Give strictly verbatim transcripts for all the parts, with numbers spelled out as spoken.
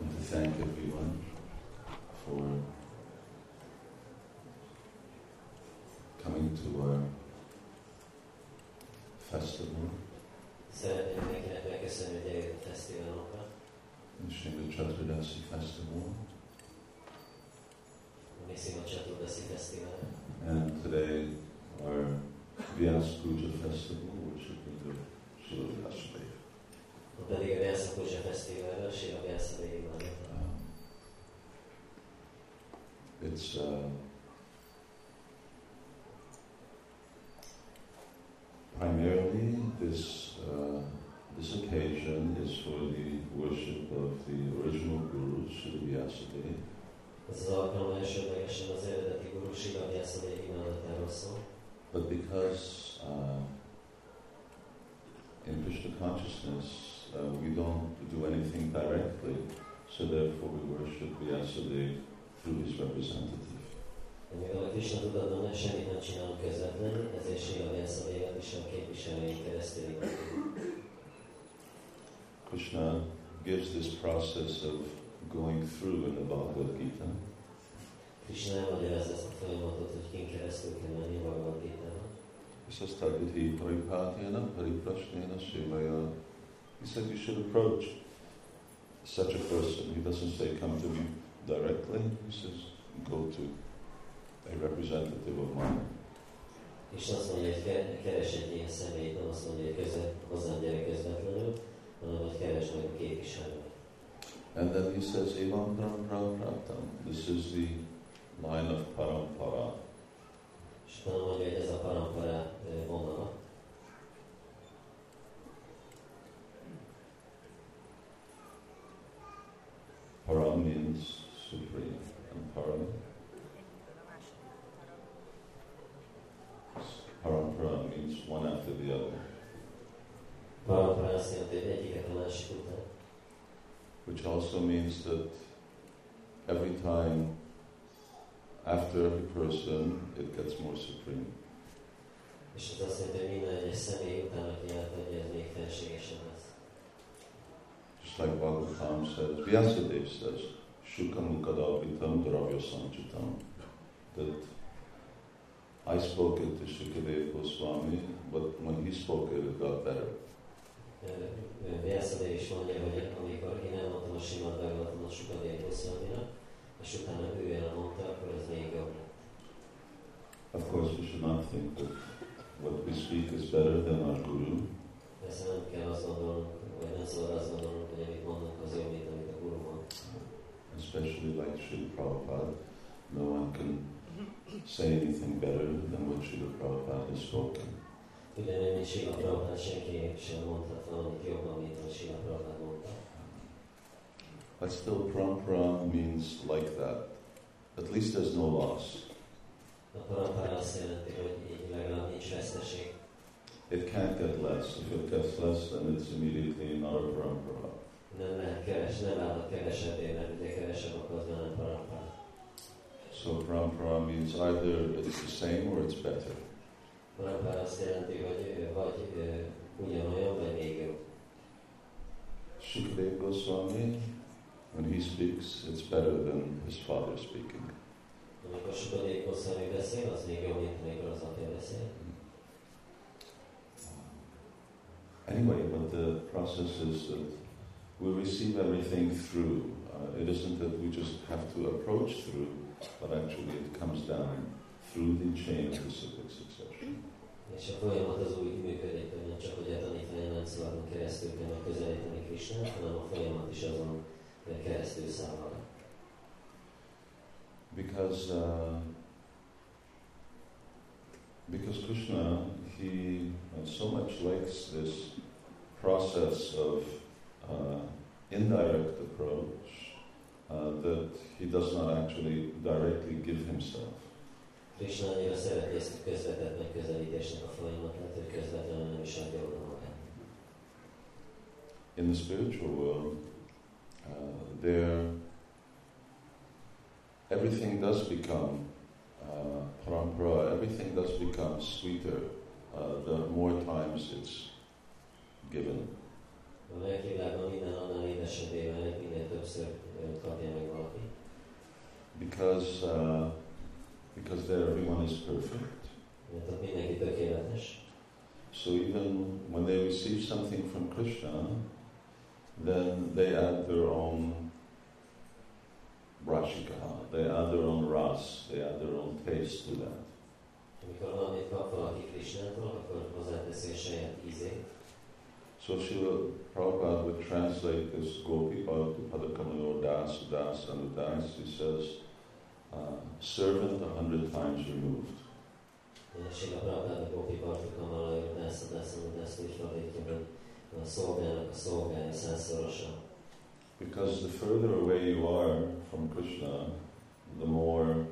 and to thank everyone for coming to our festival. Szeretném mindenkinek megköszönni, hogy eljött a fesztiválunkra. A Srimati Radharani festival. A Srimati Radharani festival. And today our Vyasa Puja festival, which is in the Srila Vyasadeva. A pedig a Vyasa Puja festival, Srila Vyasadeva. It's uh, primarily this uh, this occasion is for the worship of the original Guru, Srila Vyasadeva. Az alkalom elsődlegesen az eredeti Guru Srila Vyasadeva imádatáról szól. But because uh, in Krishna Consciousness uh, we don't do anything directly, so therefore we worship Vyasadeva through his representative. Mivel a Krishna tudatban nem semmit nem csinálunk közvetlenül, ezért Srila Vyasadeva is a képviselőjén keresztül. Krishna gives this process of going through in the Bhagavad-gītā. Krishna elmagyarázza ezt a folyamatot, hogy kint keresztül kell menni a Bhagavad-gītában. He says, Tadvithi paripātyena pariprasnena śrīmaya. He said, you should approach such a person. He doesn't say, come to me directly. He says, go to a representative of mine. És azt mondja, hogy keres egy ilyen személyt, nem azt mondja, hogy hozzám gyere közvetlenül, hanem hogy keres meg a képviselőt. And then he says, Evam parampara praptam. This is the line of parampara. És utána mondja, hogy ez a parampara vonala. Para means supreme, and para Parampara means one after the other. Parampara azt jelenti, hogy egyiket a másik után. Which also means that every time, after every person, it gets more supreme. És ez azt jelenti, hogy minden egyes személy után, aki átadja, ez még felségesen lesz. Just like Bhagavatam says, Vyasadeva says, Shukamukhadavitam dravyasanchitam, that I spoke it to Shukadeva Goswami, but when he spoke it, it got better. Vyasadeva is mondja, hogy amikor én elmondtam a Srimad Bhagavatamot Shukadeva Goswaminak, és utána ő elmondta, akkor ez még jobb lett. Of course, we should not think that what we speak is better than our Guru. Persze nem kell azt gondolnunk, vagy nem szabad azt gondolnunk, hogy amit mondunk az jobb, mint amit a Guru mond. Especially like Srila Prabhupada, no one can say anything better than what Srila Prabhupada has spoken. But still, parampara means like that. At least there's no loss. It can't get less. If it gets less, then it's immediately not a parampara. So parampara means either it's the same or it's better. Shukadeva Goswami, when he speaks, it's better than his father speaking. Anyway, but the process is that we receive everything through. Uh, it isn't that we just have to approach through, but actually it comes down through the chain of the cyclic succession. Because uh, because Krishna, he so much likes this process of uh, indirect approach, Uh, that he does not actually directly give himself. In the spiritual world, uh, there everything does become uh, parampara, everything does become sweeter uh, the more times it's given. A lelki világban minden annál édesebbé válik, minél többször is perfect. Mindenki tökéletes. So even when they receive something from Krishna, then they add their own rashika, they add their own ras, they add their own taste to that. Amikor valamit kap valaki Krishnától, akkor hozzáteszi a saját ízét. So Srila Prabhupada would translate this gopi padakamador das, das, and das. He says, uh, servant a hundred times removed. Srila Prabhupada gopi padakamador das, das, and das, úgy fordítja, a szolgának a szolgája százszorosan. Because the further away you are from Krishna, the more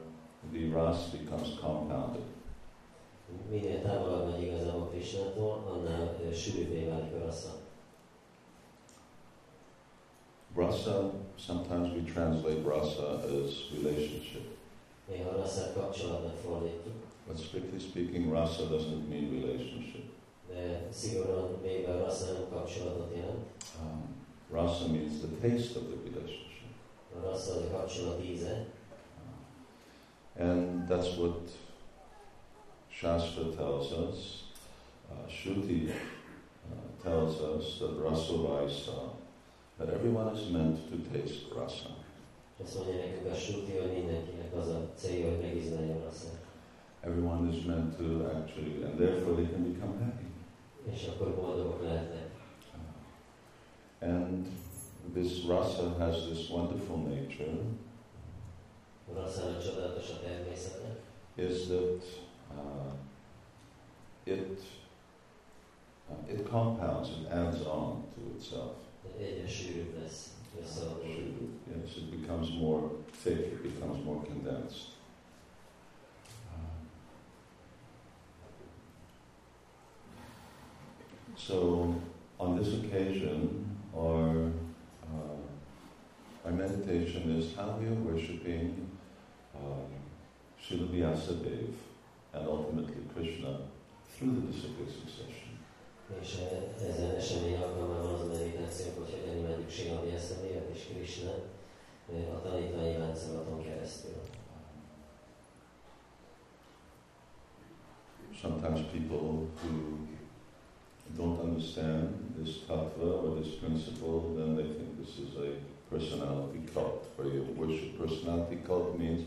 the ras becomes compounded. Minél távolabb megy igazából Krishnától, annál sűrűbbé válik a rasa. Rasa, sometimes we translate rasa as relationship. Néha a rasát kapcsolatnak fordítjuk. But strictly speaking, rasa doesn't mean relationship. De szigorúan még a rasa nem kapcsolatot jelent. Um, rasa means the taste of the relationship. A rasa a kapcsolat íze. And that's what Shastra tells us, uh, Shruti uh, tells us that rasa vaisa, that everyone is meant to taste rasa. Everyone is meant to actually, and therefore they can become happy. Uh, and this rasa has this wonderful nature, is that Uh, it uh, it compounds and adds on to itself. Yes, it becomes more thick. It becomes more condensed. So, on this occasion, our uh, our meditation is how we are worshipping uh, Srila Vyasadeva and ultimately Krishna through the disciplic succession. Sometimes people who don't understand this tattva or this principle, then they think this is a personality cult, where you worship. Personality cult means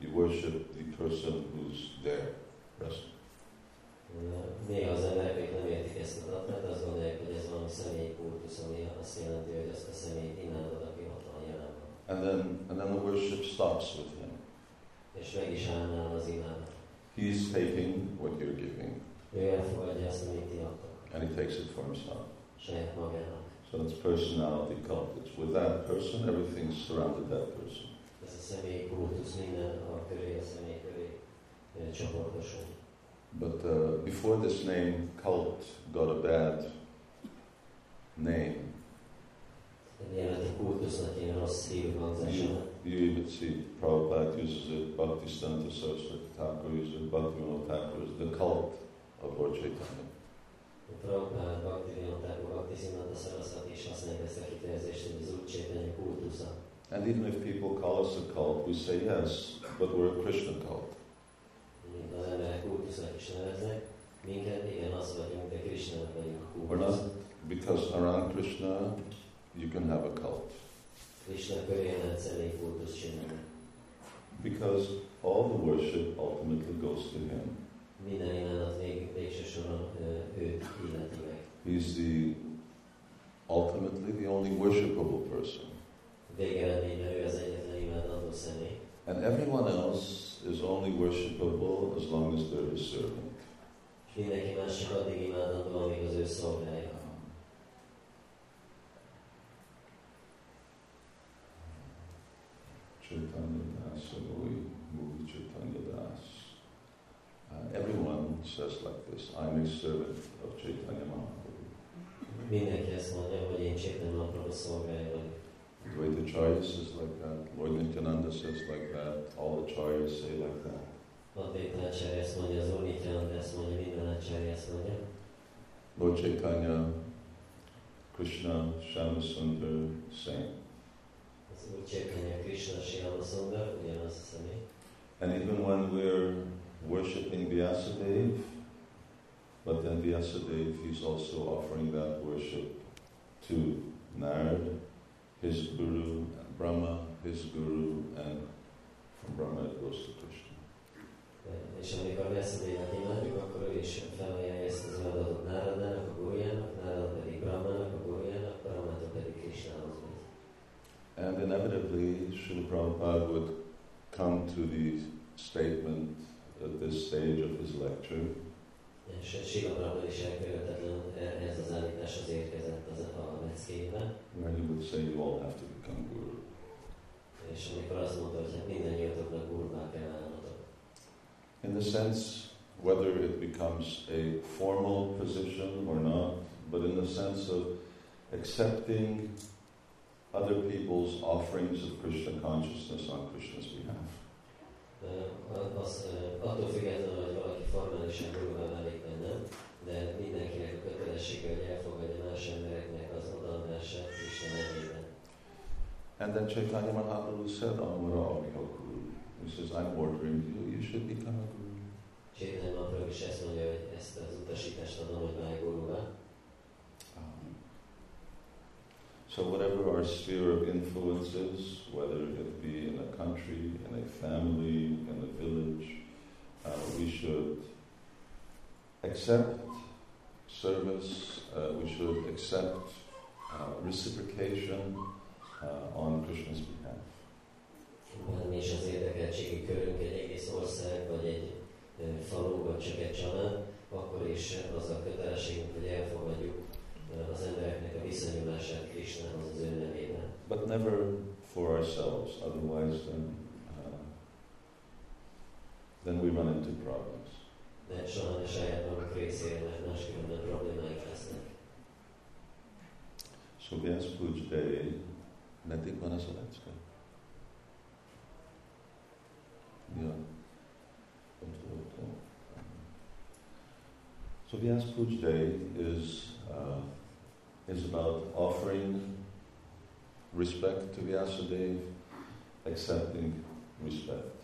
you worship the person who's there. Néha az emberek nem értik ezt a tattát, azt gondolják, hogy ez valami személyi kultusz, ami azt jelenti, hogy azt a személyt imádod, aki ott van jelen van. And then, and then the worship stops with him. És meg is állnál az imádat. He's taking what you're giving. Ő elfogadja azt, amit ti adtak. And he takes it for himself. Saját magának. So it's personality cult. It's with that person, everything's surrounded that person. Ez a személyi kultusz, minden a köré, a személy köré. But uh, before this name, cult got a bad name. You, you even see Prabhupada uses it, Bhaktisanta Sarasvati Thakur uses it, Bhaktivinoda Thakur is the cult of Lord Chaitanya. Prabhupada, Bhaktivinoda Thakur, Bhaktisanta Sarasvati is használják ezt a kifejezést, hogy az Úr Chaitanya kultusza. And even if people call us a cult, we say yes, but we're a Krishna cult. Az emberek kultusznak is neveznek, minket igen, az vagyunk, de Krishnának vagyunk kultusz. Because around Krishna you can have a cult. Krishna körén lehet személyi kultuszt csinálni. Because all the worship ultimately goes to him. Minden imádat végső soron őt illeti meg. He's the, ultimately the only worshipable person. Végeredményben ő az egyetlen imádható személy. And everyone else is only worshipable as long as there is servant. Chaitanya Das, movie Chaitanya Das. Uh, everyone says like this, I'm a servant of Chaitanya Mahaprabhu. Mindenki ezt mondja, hogy én Chaitanya Mahaprabhu szolgája vagyok. The way the Acharyas is like that, Lord Nityananda says like that, all the Acharyas say like that. Lord Chaitanya, Krishna, Shyama Sundar, same. And even when we're worshipping Vyasadeva, but then Vyasadeva, he's also offering that worship to Narad, his guru, and Brahma, his guru, and from Brahma it goes to Krishna. És amikor Vyasadeva-t imádjuk, akkor ő is felajánlja ezt az adatot Náradnak, a gurjának, Nárad pedig Brahmának, a gurjának, Brahmától pedig Krishnához megy. And inevitably, Srila Prabhupada would come to the statement at this stage of his lecture. És Srila Prabhupada is elkerülhetetlen ez az állításhoz érkezett az a leckében. Where he would say, you all have to become guru. És amikor azt mondta, hogy mindannyiatoknak guruvá kell állnotok. In the sense, whether it becomes a formal position or not, but in the sense of accepting other people's offerings of Krishna consciousness on Krishna's behalf. Attól függetlenül, hogy valaki formálisan guruvá válik vagy nem, de mindenkinek a kötelessége, hogy elfogadja más embereknek az odaadását Krishna nevében. And then Chaitanya Mahaprabhu said, Amara Amihokuru. He says, I'm ordering you, you should become a guru. Chaitanya Mahaprabhu is ezt mondja, hogy ezt az utasítást adom, hogy válj guruvá. So whatever our sphere of influence is, whether it be in a country, in a family, in a village, uh, we should accept service, uh, we should accept uh, reciprocation uh, on Krishna's behalf. Bármi is az érdekeltségi körünk egy egész ország, vagy egy falu, vagy csak egy család, akkor is az a kötelességünk, hogy elfogadjuk az embereknek a viszonyulását Krishnához az ő nevében. But never for ourselves, otherwise then, uh, then we run into problems. De soha ne saját maguk részére, mert máskülönben problémáik lesznek. So Vyasa Puja Day, meddig van az a lecke? Yeah. So Vyasa Puja Day is uh, is about offering respect to Vyasadeva, accepting respect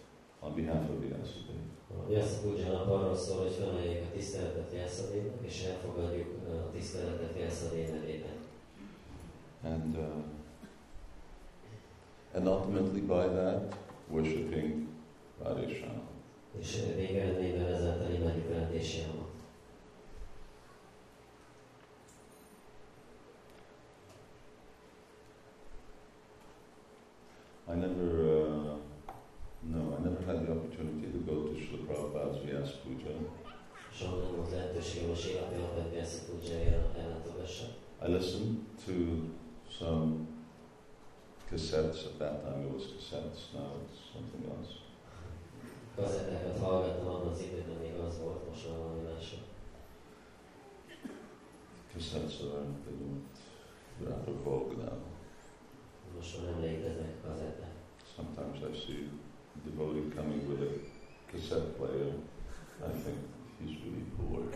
on behalf of Vyasadeva. Vyasa Puja nap arról szól, hogy felemeljük a tiszteletet Vyasadeva, és elfogadjuk a tiszteletet Vyasadeva nevében. And uh, and ultimately by that, worshipping Radhisha. És végeredményben ezáltal imádjuk Radhishámat. I never, uh, no, I never had the opportunity to go to Srila Prabhupada's Vyasa Puja. I listened to some cassettes. At that time it was cassettes, now it's something else. Kazettákat hallgattam abban az időben, még az volt, most már valami mások. Cassettes are, they don't, they're out of vogue now. Most már nem léteznek kazetták. Sometimes I see a devotee coming with a cassette player. I think he's really poor.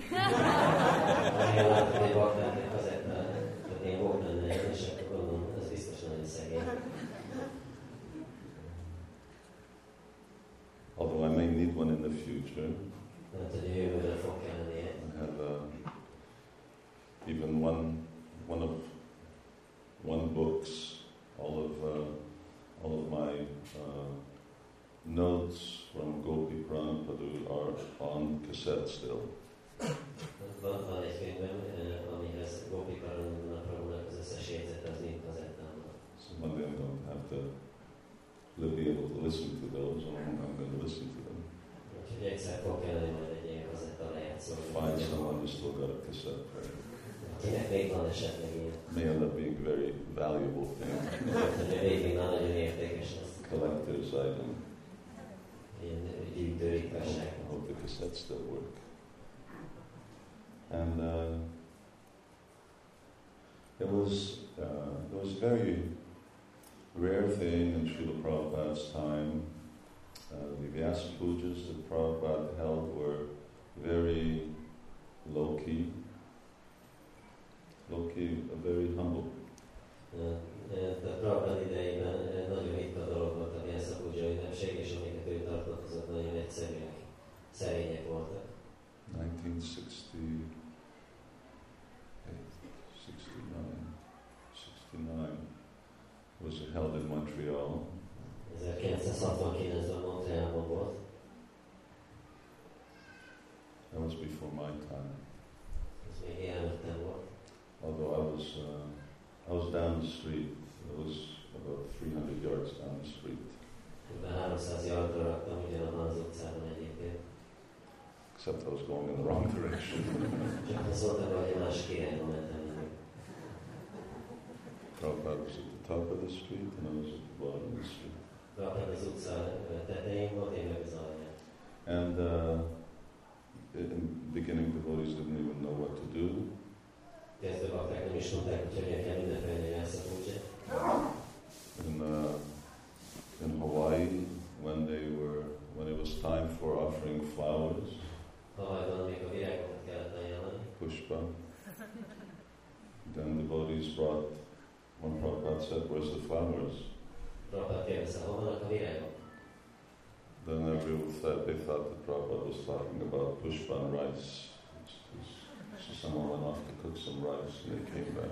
Én látom, hogy vaknák egy kazettát, tehát én voltam nekem, és akkor gondolom, ez biztos nagyon szegény. Although I may need one in the future. I have uh, even one one of one books, all of uh, all of my uh, notes from gopi parampara are on cassette still. Someday I'm going to have to. They'll be able to listen to those, and I'm going to listen to them. Find someone who's still got a cassette player. May end up being a very valuable thing. Collector's item. I hope the cassettes still work. And uh, it was uh, it was very rare thing in Srila Prabhupada's time. Uh, the Vyasa Pujas that Prabhupada held were very low-key, low-key, very humble. Tehát Prabhupada idejében nagyon ritka dolog volt a Vyasa Puja ünnepség, és amiket ő tartozott, nagyon egyszerűek, was held in Montreal. ezerkilencszázhatvankilencben Montrealban volt. That was before my time. Ez még előttem volt. Although I was, uh, I was down the street. It was about three hundred yards down the street. háromszáz yardra raktam ugyanabban az utcában egyébként. Except I was going in the wrong direction. Csak az volt, hogy a másik irányba mentem. Prabhupada was at the top of the street and I was at the bottom of the street. Prabhupada az utca tetején volt, én meg az alján. And uh, in the beginning devotees didn't even know what to do. Kezdve bakták nem is tudták, hogy hogyan kell ünnepelni a Vyasa Puját. In, uh, in Hawaii, when they were, when it was time for offering flowers, pushpa, then the devotees brought. One Prabhupada said, "Where's the flowers?" Then everyone said they thought that Prabhupada was talking about pushpa and rice. So someone went off to cook some rice and they came back.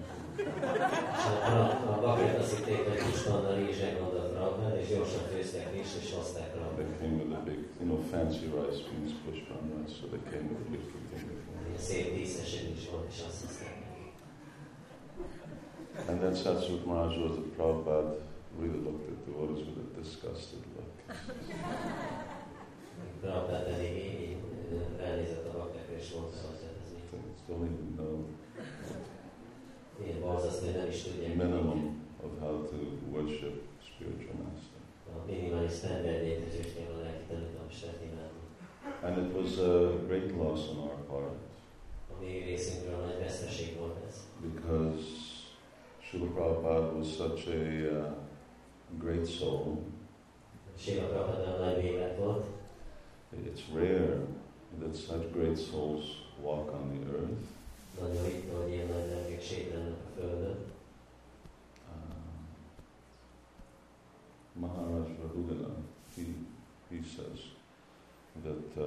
They came with a big, you know, fancy rice means pushpa and rice, so they came with a big thing. And then Satsut Maharaj was at Prabhupada, really looked at the devotees with a disgusted look. Don't even know the minimum of how to worship spiritual master. And it was a great loss on our part. Because Srila Prabhupada was such a uh, great soul. It's rare that such great souls walk on the earth. Uh, Maharaj Rahugana, he, he says that uh,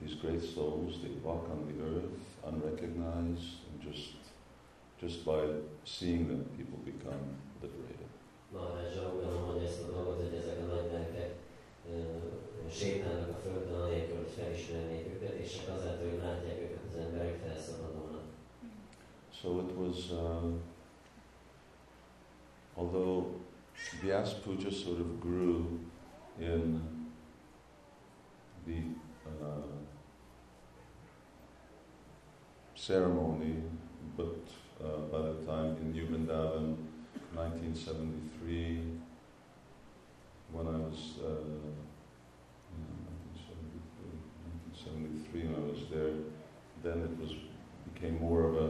these great souls, they walk on the earth unrecognized and just Just by seeing them, people become liberated. So it was, uh, although Vyasa Puja sort of grew in the uh, ceremony, but Uh, by the time in New Vrindavan, nineteen seventy-three, when I was uh, nineteen seventy-three, when I was there, then it was became more of a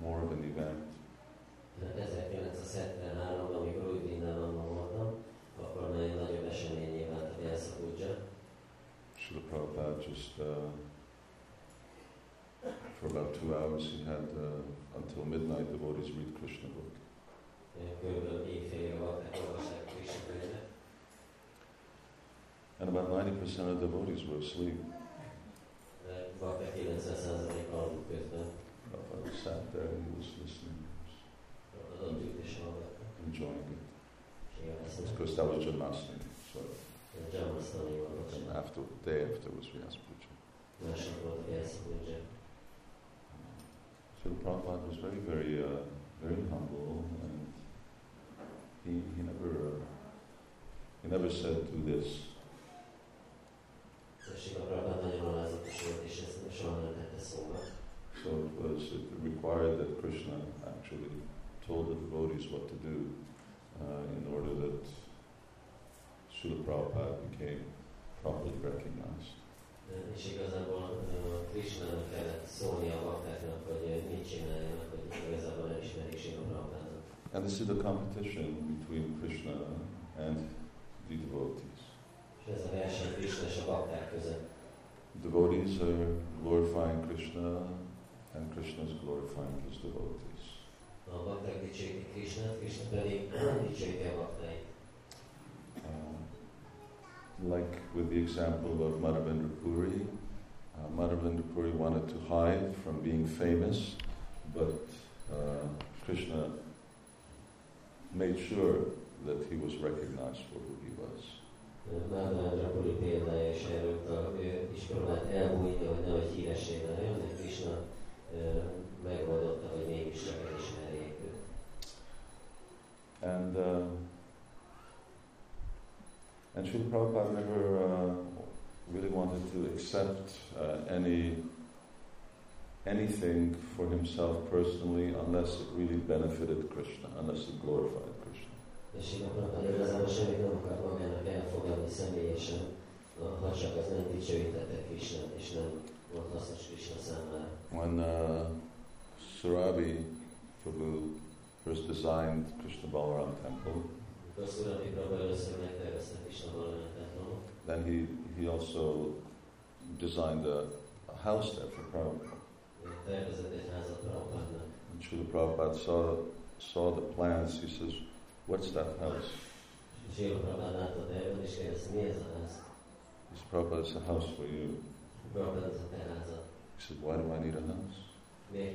more of an event. Srila Prabhupada just. Uh, For about two hours, he had uh, until midnight devotees read Krishna book. And about ninety percent of devotees were asleep. Prabhupada sat there and he was listening, enjoying it. Of course, that was Janmasthami. So, after the day after was Vyasa Puja. So Prabhupada was very, very, uh, very humble, and he he never uh, he never said do this. So it was it required that Krishna actually told the devotees what to do uh, in order that Srila Prabhupada became properly recognized. És igazából Krishnának kellett szólni a baktáknak, hogy mit csináljanak, hogy igazából elismerik Srila Prabhupádot. And this is a competition between Krishna and the devotees. És ez a verseny Krishna és a bakták között. Devotees are glorifying Krishna and Krishna is glorifying his devotees. A bakták dicsérik Krishnát, Krishna pedig dicsérik a baktáit. Like with the example of Madhavendra Puri, uh, Madhavendra Puri wanted to hide from being famous, but uh, Krishna made sure that he was recognized for who he was. Madhavendra Puri példája is elrögtön, ő is próbált elbújni, hogy nehogy híresség legyen, de Krishna megoldotta, hogy mégis megismerjék őt. And uh, and Srila Prabhupada never uh, really wanted to accept uh, any anything for himself personally unless it really benefited Krishna, unless it glorified Krishna. When uh, Surabi Prabhu first designed Krishna Balaram Temple, then he, he also designed a, a house there for Prabhupada. And Srila Prabhupada saw, saw the plans, he says, "What's that house?" He said, "Prabhupada, it's a house for you." He said, "Why do I need a house?" He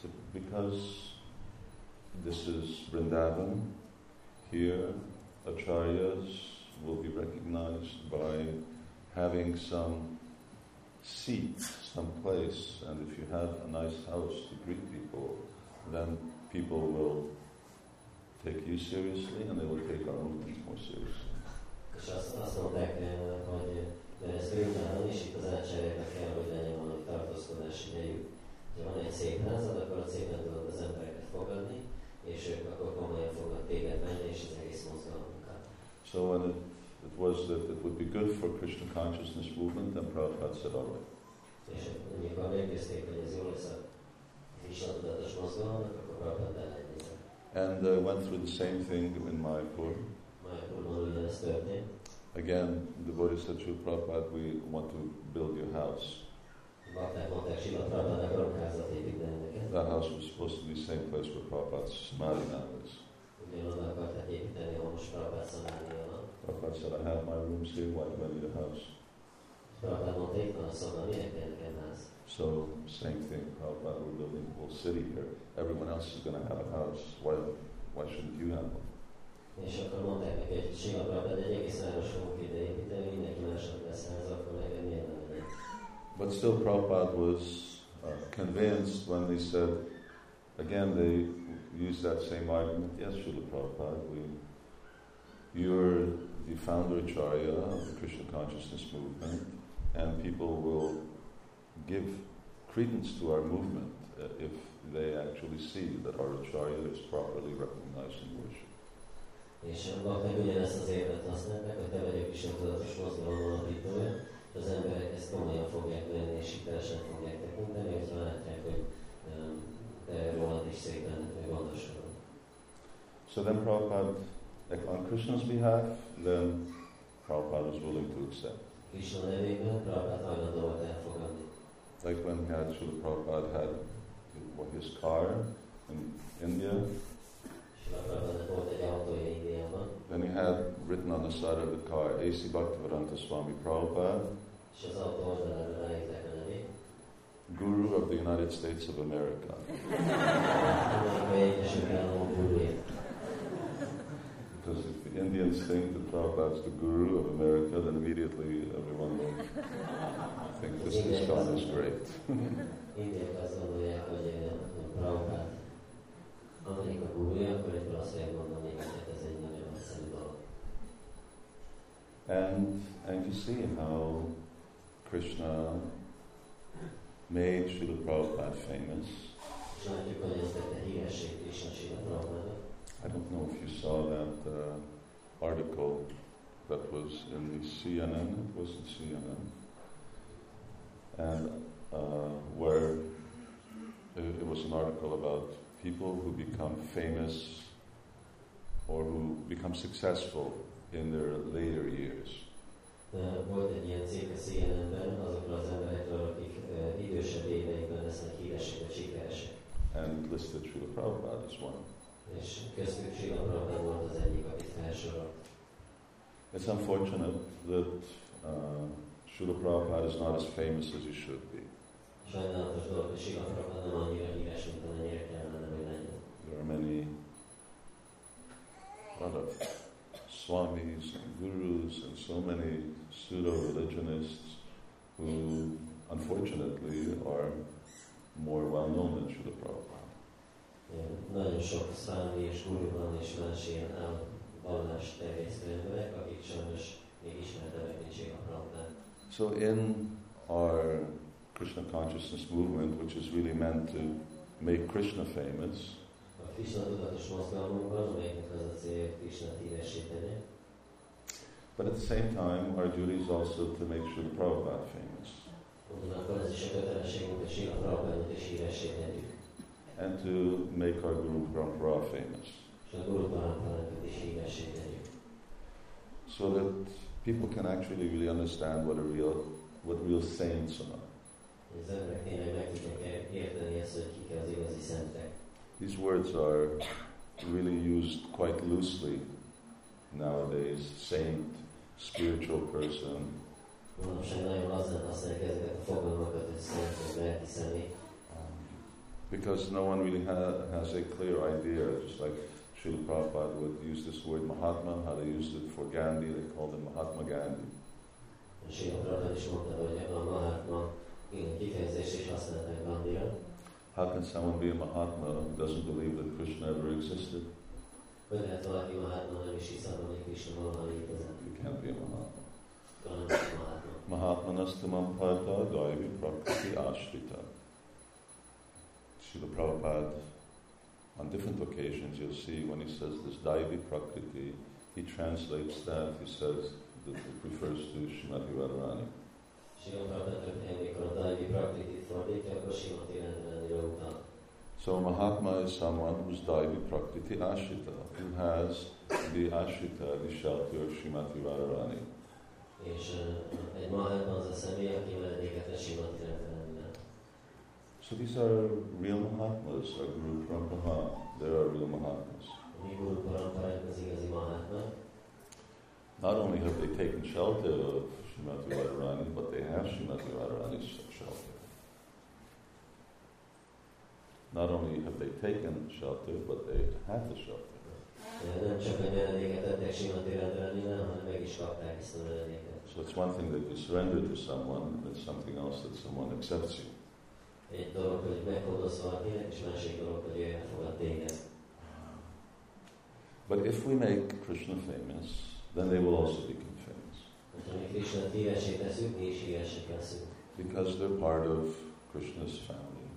said, "Because this is Vrindavan, here Acharyas will be recognized by having some seat, some place, and if you have a nice house to greet people, then people will take you seriously and they will take our movement more seriously." So when it, it was that it would be good for Krishna consciousness movement, then Prabhupada said, "All right." And I uh, went through the same thing in Mayapur. Again, the devotee said, "Srila Prabhupada, we want to build your house." That house was supposed to be the same place where Prabhupada's samadhi now is. Prabhupada said, "I have my rooms here, why do I need a house?" So, same thing, Prabhupada, we're building a whole city here. Everyone else is going to have a house. Why, why shouldn't you have one? But still Prabhupada was uh, convinced when they said, again they used that same argument, "Yes, Srila Prabhupada, we, you're the founder Acharya of the Krishna Consciousness Movement, and people will give credence to our movement uh, if they actually see that our Acharya is properly recognized and worshipped." So then Prabhupada, like on Krishna's behalf, then Prabhupada was willing to accept. Like when he had, Srila Prabhupada had what, his car in India. Then he had written on the side of the car, A C Bhaktivedanta Swami Prabhupada, Guru of the United States of America. Because if the Indians think that Prabhupada's the Guru of America, then immediately everyone will think this discount is great. And, and you see how Krishna made Srila Prabhupada famous. I don't know if you saw that uh, article that was in the C N N, it was in C N N, and uh, where it, it was an article about people who become famous or who become successful in their later years. And it listed Srila Prabhupada as one. It's unfortunate that uh, Srila Prabhupada is not as famous as he should be. There are many swamis and gurus and so many pseudo-religionists who, unfortunately, are more well-known than Srila Prabhupada. Nagyon sok szvámi és guru van és más ilyen álvallást terjesztő emberek, akik sajnos még ismertenek nincs a Prabhupádát. So in our Krishna Consciousness movement, which is really meant to make Krishna famous, but at the same time, our duty is also to make sure the Prabhupada famous, and to make our Guru Parampara famous, so that people can actually really understand what a real, what real saints are. These words are really used quite loosely nowadays. Saint, spiritual person. Um, because no one really ha- has a clear idea. Just like Srila Prabhupada would use this word Mahatma, how they used it for Gandhi, they called him Mahatma Gandhi. How can someone be a Mahatma who doesn't believe that Krishna ever existed? You can't be a Mahatma. Mahatmanastamam parta daivi prakriti ashrita. Srila Prabhupada, on different occasions you'll see when he says this daivi prakriti, he translates that, he says that it refers to Shrimati Radharani. So Mahatma is someone who's daivi prakriti ashrita, who has the ashrita, the shelter of Shrimati Radharani. So these are real Mahatmas, our Guru Parampara, there are real Mahatmas. Not only have they taken shelter of Shrimati Radharani, but they have Shrimati Radharani's shelter. Not only have they taken shelter, but they have the shelter. So it's one thing that you surrender to someone, and it's something else that someone accepts you. But if we make Krishna famous, then they will also become famous, because they're part of Krishna's family.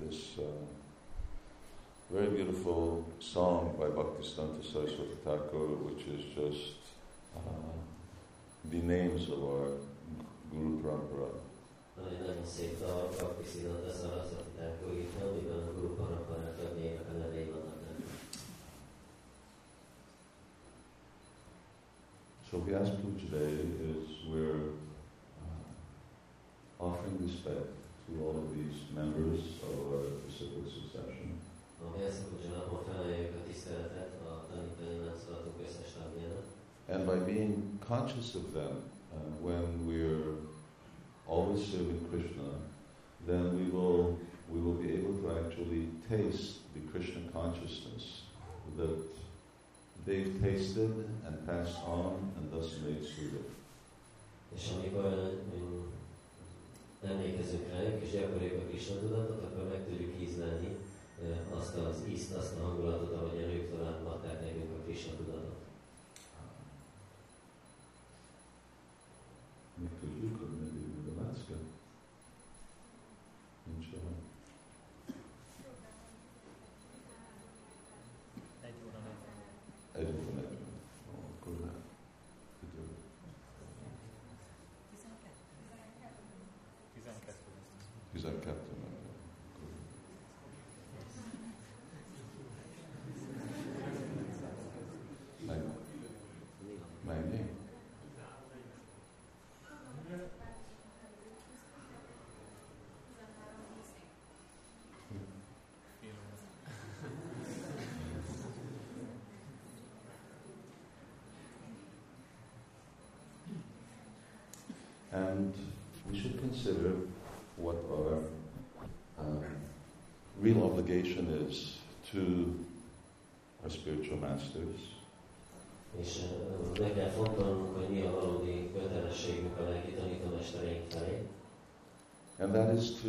This uh, very beautiful song by Bhaktisanta Sarasvati Thakur, which is just uh, the names of our Guru Parampara. So Vyasa Puja today is we're offering respect to all of these members of our disciplic succession. And by being conscious of them, uh, when we're always serving Krishna, then we will we will be able to actually taste the Krishna consciousness that they've tasted and passed on and thus made Shuddha. Még tudjuk, hogy meddig a lácka? Nincs olyan. Egy óra nem. Egy óra negyven. Akkor nem. Időben. tizenkettő. tizenkettő. Megvan. Megvan. And we should consider what our uh, real obligation is to our spiritual masters. És meg kell fontolnunk, hogy mi a valódi kötelességünk a lelki tanítómestereink felé. And that is to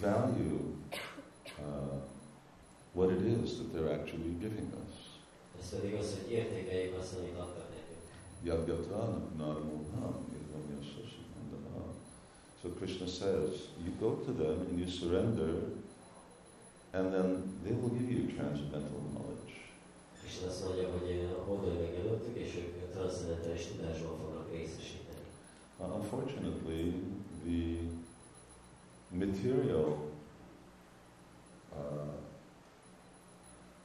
value uh, what it is that they're actually giving us. Ez pedig az, hogy értékeljük azt, amit adtak nekünk. Yadyatanam narmunam yadvam yasvasimandam. So Krishna says, you go to them and you surrender, and then they will give you transcendental knowledge. Krishna azt mondja, hogy hódolj meg előttük, és ők transzendentális tudásban fognak részesíteni. Unfortunately, the material uh,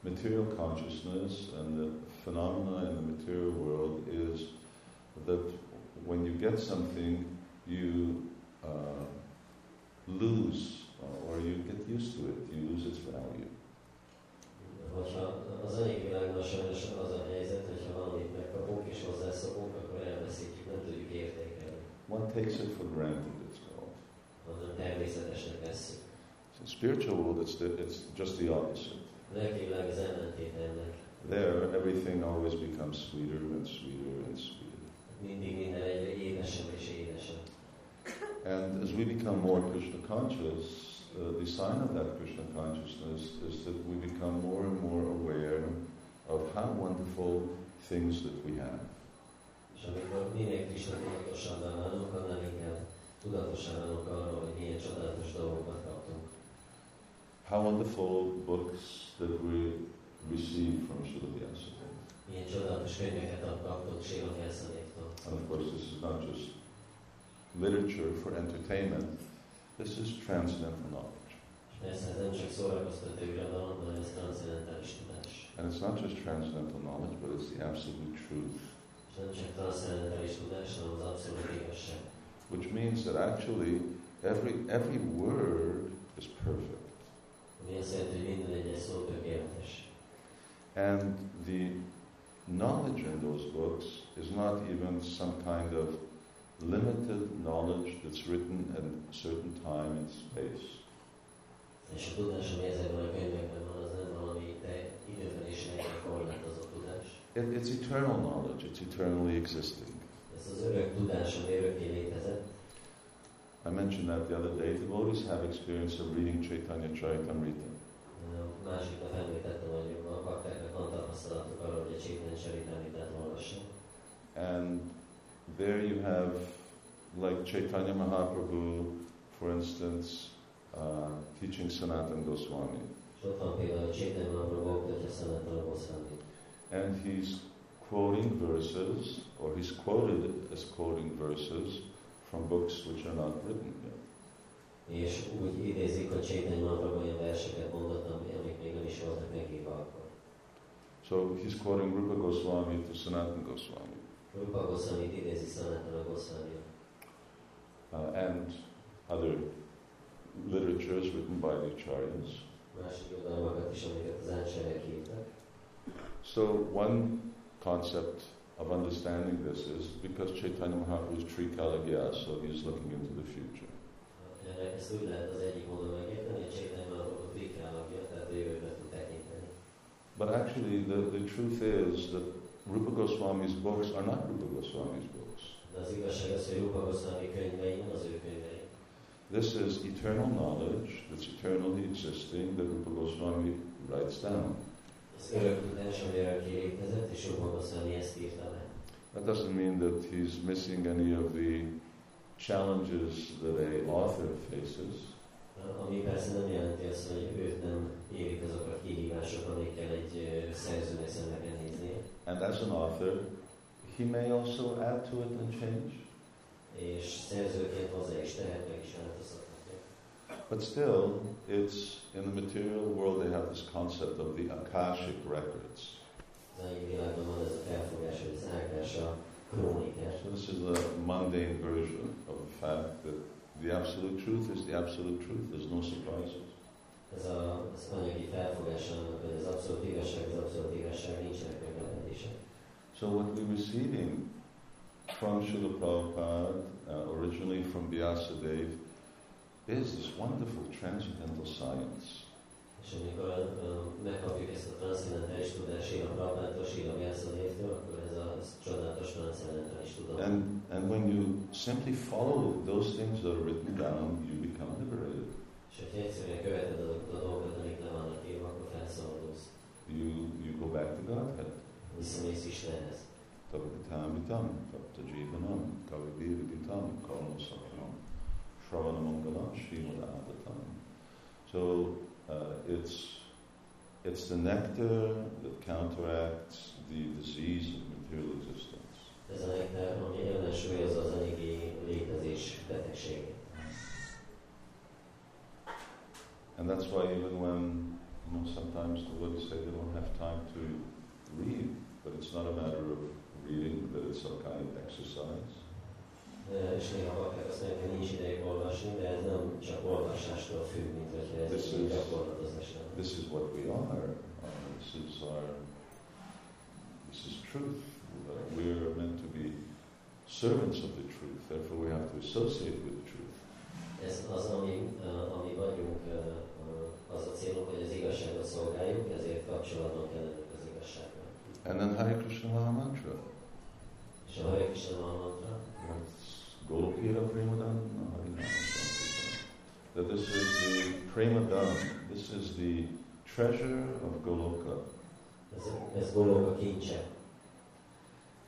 material consciousness and the phenomena in the material world is that when you get something, you uh, lose or you get used to it, you lose its value. One takes it for granted, it's called. So spiritual world, it's, the, it's just the opposite. There, everything always becomes sweeter and sweeter and sweeter. And as we become more Krishna conscious, uh, the sign of that Krishna consciousness is that we become more and more aware of how wonderful things that we have. How wonderful books that we receive from Srila Vyasadeva. And of course, this is not just literature for entertainment, this is transcendental knowledge. And it's not just transcendental knowledge, but it's the absolute truth. Which means that actually every every word is perfect. And the knowledge in those books is not even some kind of limited knowledge that's written at a certain time and space. It, it's eternal knowledge, it's eternally existing. I mentioned that the other day, devotees have experience of reading Chaitanya Charitamrita. And there you have, like Chaitanya Mahaprabhu, for instance, uh, teaching Sanatana Goswami. And he's quoting verses, or he's quoted as quoting verses from books which are not written yet. So he's quoting Rupa Goswami to Sanatana Goswami. Rupa Goswami idézi Sanatana Goswami. Uh, and other literatures written by the Acharyas. So one concept of understanding this is because Chaitanya Mahaprabhu is Trikala Gya, so he is looking into the future. But actually, the, the truth is that Rupa Goswami's books are not Rupa Goswami's books. This is eternal knowledge that's eternally existing that Rupa Goswami writes down. That doesn't mean that he's missing any of the challenges that an author faces. And as an author, he may also add to it and change. But still, it's in the material world they have this concept of the Akashic records. So this is the mundane version of the fact that the absolute truth is the absolute truth, there's no surprises. So what we're receiving from Srila Prabhupada, uh, originally from Vyasadeva, is this wonderful transcendental science. És amikor uh, megkapjuk ezt a transzendentális tudást Srila Prabhupádtól, Srila Vyasadevtől, akkor ez a csodálatos transzendentális tudat. And, and when you simply follow those things that are written down, you become liberated. És hogyha egyszerűen követed azokat a dolgokat, amik le vannak írva, akkor felszabadulsz. You, you go back to Godhead. Visszamész Istenhez. Taviditāmitam, taptajivanam, tavidividitam, kalmasakram, shravanamangalam, śrīmadādatam. So uh, it's it's the nectar that counteracts the disease of material existence. Ez a nektar, ami ellensúlyozza az anyagi létezés betegségét. And that's why even when, you know, sometimes the devotees say they don't have time to read, but it's not a matter of reading, but it's some kind of exercise. És néha akár azt mondják, hogy nincs idejük olvasni, de ez nem csak olvasástól függ, mint hogyha ez is gyakorlatozás. This is what we are. Uh, this is our, this is truth. Uh, we are meant to be servants of the truth. Therefore we have to associate with the truth. Ez az, ami, uh, ami vagyunk, uh, az a célunk, hogy az igazságot szolgáljuk, ezért kapcsolatban kell lennünk az igazságban. And then Hare Krishna Maha Mantra. És a Hare Krishna Maha Mantra. Gopi or Prema done? That this is the Prema done. This is the treasure of Goloka. That's Goloka Kincha.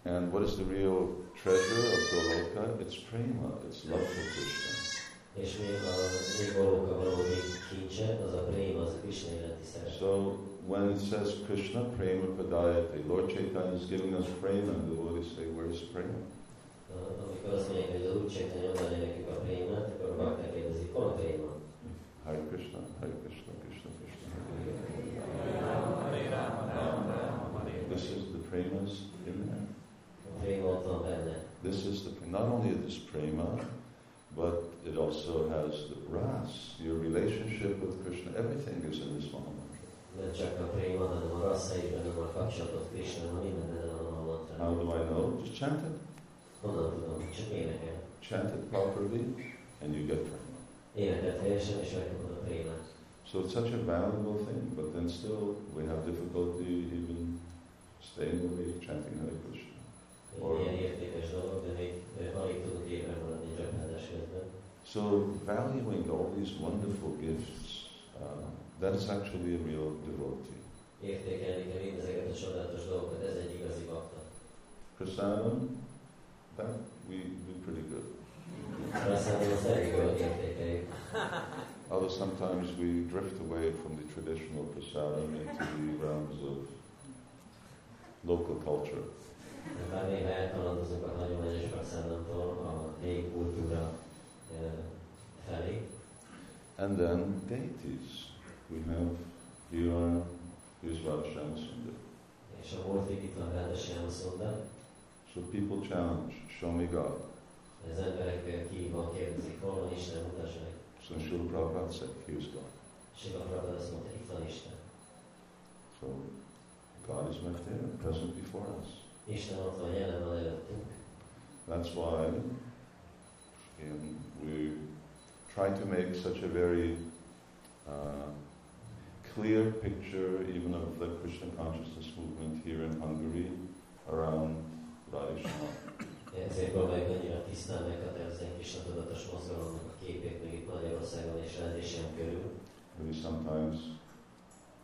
And what is the real treasure of Goloka? It's Prema. It's love for Krishna. És mi a Goloka valódi kincse? Az a Prema, az a Krishna iránti szeretet. So when it says Krishna Prema Padayate, Lord Chaitanya is giving us Prema, and the devotees say, where's Prema? Amikor azt mondják, hogy az Úr Chaitanya adja nekünk a prémát, akkor a bhakták kérdezik, hol a préma? Hare Krishna, Hare Krishna, Krishna Krishna, Hare Krishna. This is the préma's in there. A préma ott van benne. This is the not only this préma, but it also has the ras, your relationship with Krishna. Everything is in this one. Nem csak a préma, hanem a rasa is benne van, a kapcsolatot Krishna, hanem minden benne van a mantra. How do I know? Just chant it. Chant it properly, and you get Prema. So it's such a valuable thing, but then still we have difficulty even staying awake, chanting Hare Krishna. Or, so valuing all these wonderful gifts, uh, that's actually a real devotee. Prasadam, that we do pretty good. Although sometimes we drift away from the traditional prasadam into the realms of local culture. And then deities. We have here is Shyamas Sundar. So people challenge, show me God. So Srila Prabhupada said, here's God. So God is right there, present before us. That's why in, we try to make such a very uh, clear picture even of the Krishna Consciousness movement here in Hungary around Radhisha. Ezért próbáljuk annyira tisztán meghatározni a Krishna tudatos mozgalomnak a képét még itt Magyarországon és Radhishán körül. Maybe sometimes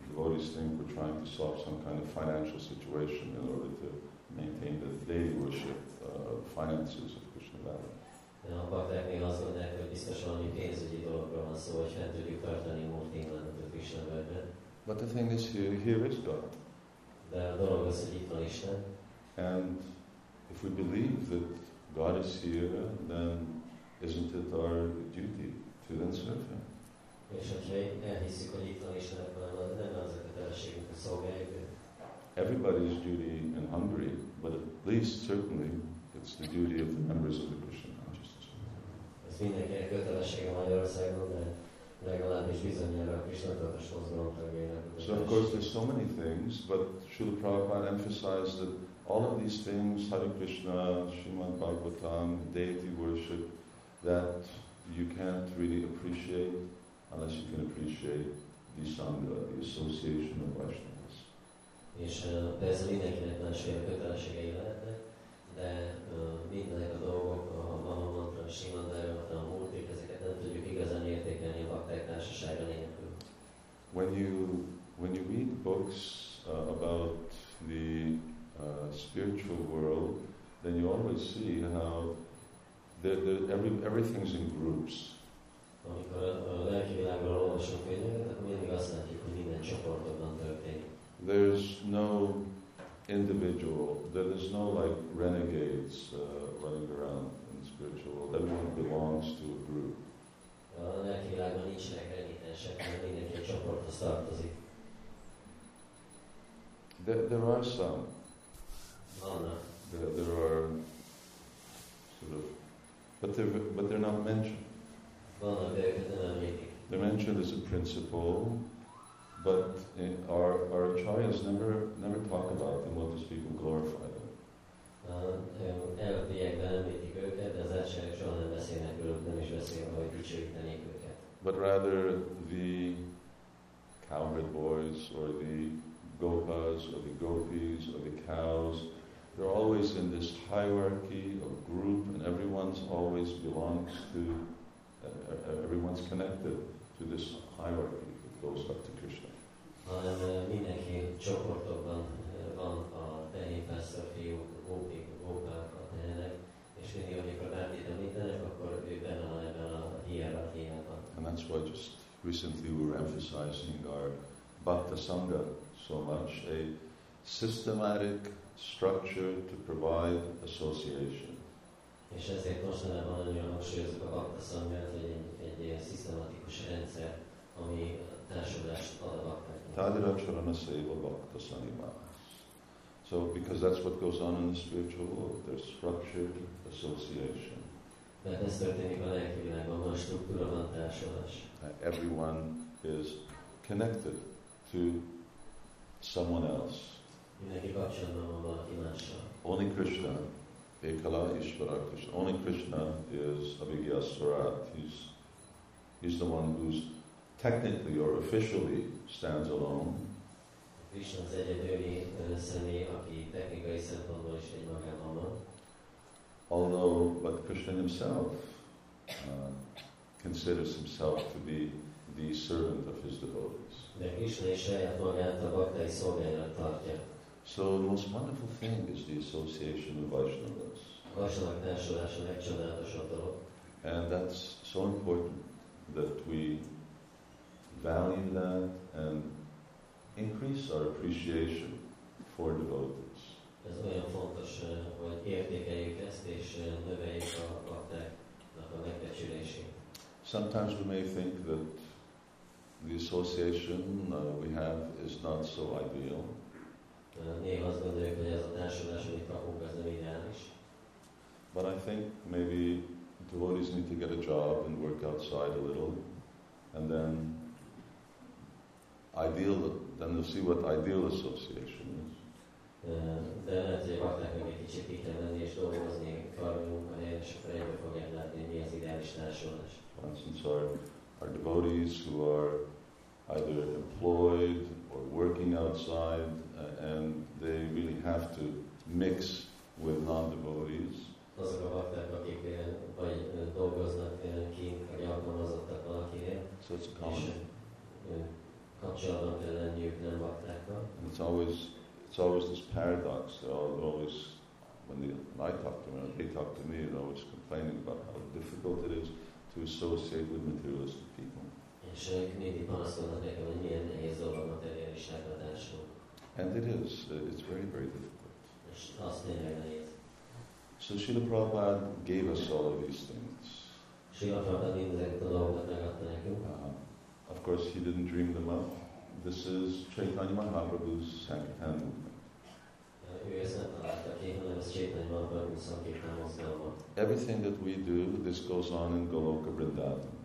the devotees think we're trying to solve some kind of financial situation in order to maintain the daily worship of finances of Krishna Valley. A bakták még azt gondolják, hogy biztos valami pénzügyi dologról van szó, hogy fent tudjuk tartani Murtinlandet a Krishna Valleyben. But the thing is, here is God. De a dolog az, hogy itt van Isten. And if we believe that God is here, then isn't it our duty to then serve Him? Everybody's duty in Hungary, but at least certainly it's the duty of the members of the Krishna Consciousness. So of course there's so many things, but Srila Prabhupada emphasized that all of these things, Hare Krishna, Srimad Bhagavatam, deity worship, that you can't really appreciate unless you can appreciate the Sangha, the association of Vaishnavas. És de ez mindenkinek másféle kötelességei lehetnek, de mindenek a dolgok, a Maha Mantra, a Srimad Bhagavatam, a múltik, ezeket nem tudjuk igazán értékelni a bhakták társasága nélkül. When you, when you read books uh, about the uh, spiritual world, then you always see how the, the, every, everything's in groups. There's no individual, there's no like renegades uh, running around in the spiritual world. Everyone belongs to a group. There, there are some. There, there are sort of, but they're but they're not mentioned. They're mentioned as a principle, but in our our acharyas never never talk about them. What does people glorify them? But rather the cowherd boys or the gopas or the gopis or the cows. They're always in this hierarchy of group, and everyone's always belongs to, uh, everyone's connected to this hierarchy that goes up to Krishna. And that's why just recently we were emphasizing our Bhakta Sangha so much, a systematic structure to provide association. So, because that's what goes on in the spiritual world, there's structured association. Everyone is connected to someone else. Only Krishna, Ekala Ishvara Krishna, only Krishna is Abhigya Swarat. He's, he's the one who's technically or officially stands alone. Although, but Krishna himself uh, considers himself to be the servant of his devotees. So the most wonderful thing is the association of Vaishnavas. And that's so important that we value that and increase our appreciation for devotees. Sometimes we may think that the association uh, we have is not so ideal. But I think maybe devotees need to get a job and work outside a little, and then ideal. Then they'll see what ideal association is. For instance, our, our devotees who are either employed or working outside, uh, and they really have to mix with non-devotees. So it's common. And it's always it's always this paradox. They're always when, they, when I talk to them, they talk to me. They're always complaining about how difficult it is to associate with materialistic people. And it is. It's very, very difficult. So Srila Prabhupada gave us all of these things. Uh, of course, he didn't dream them up. This is Chaitanya Mahaprabhu's Sankirtan movement. Everything that we do, this goes on in Goloka Vrindavan.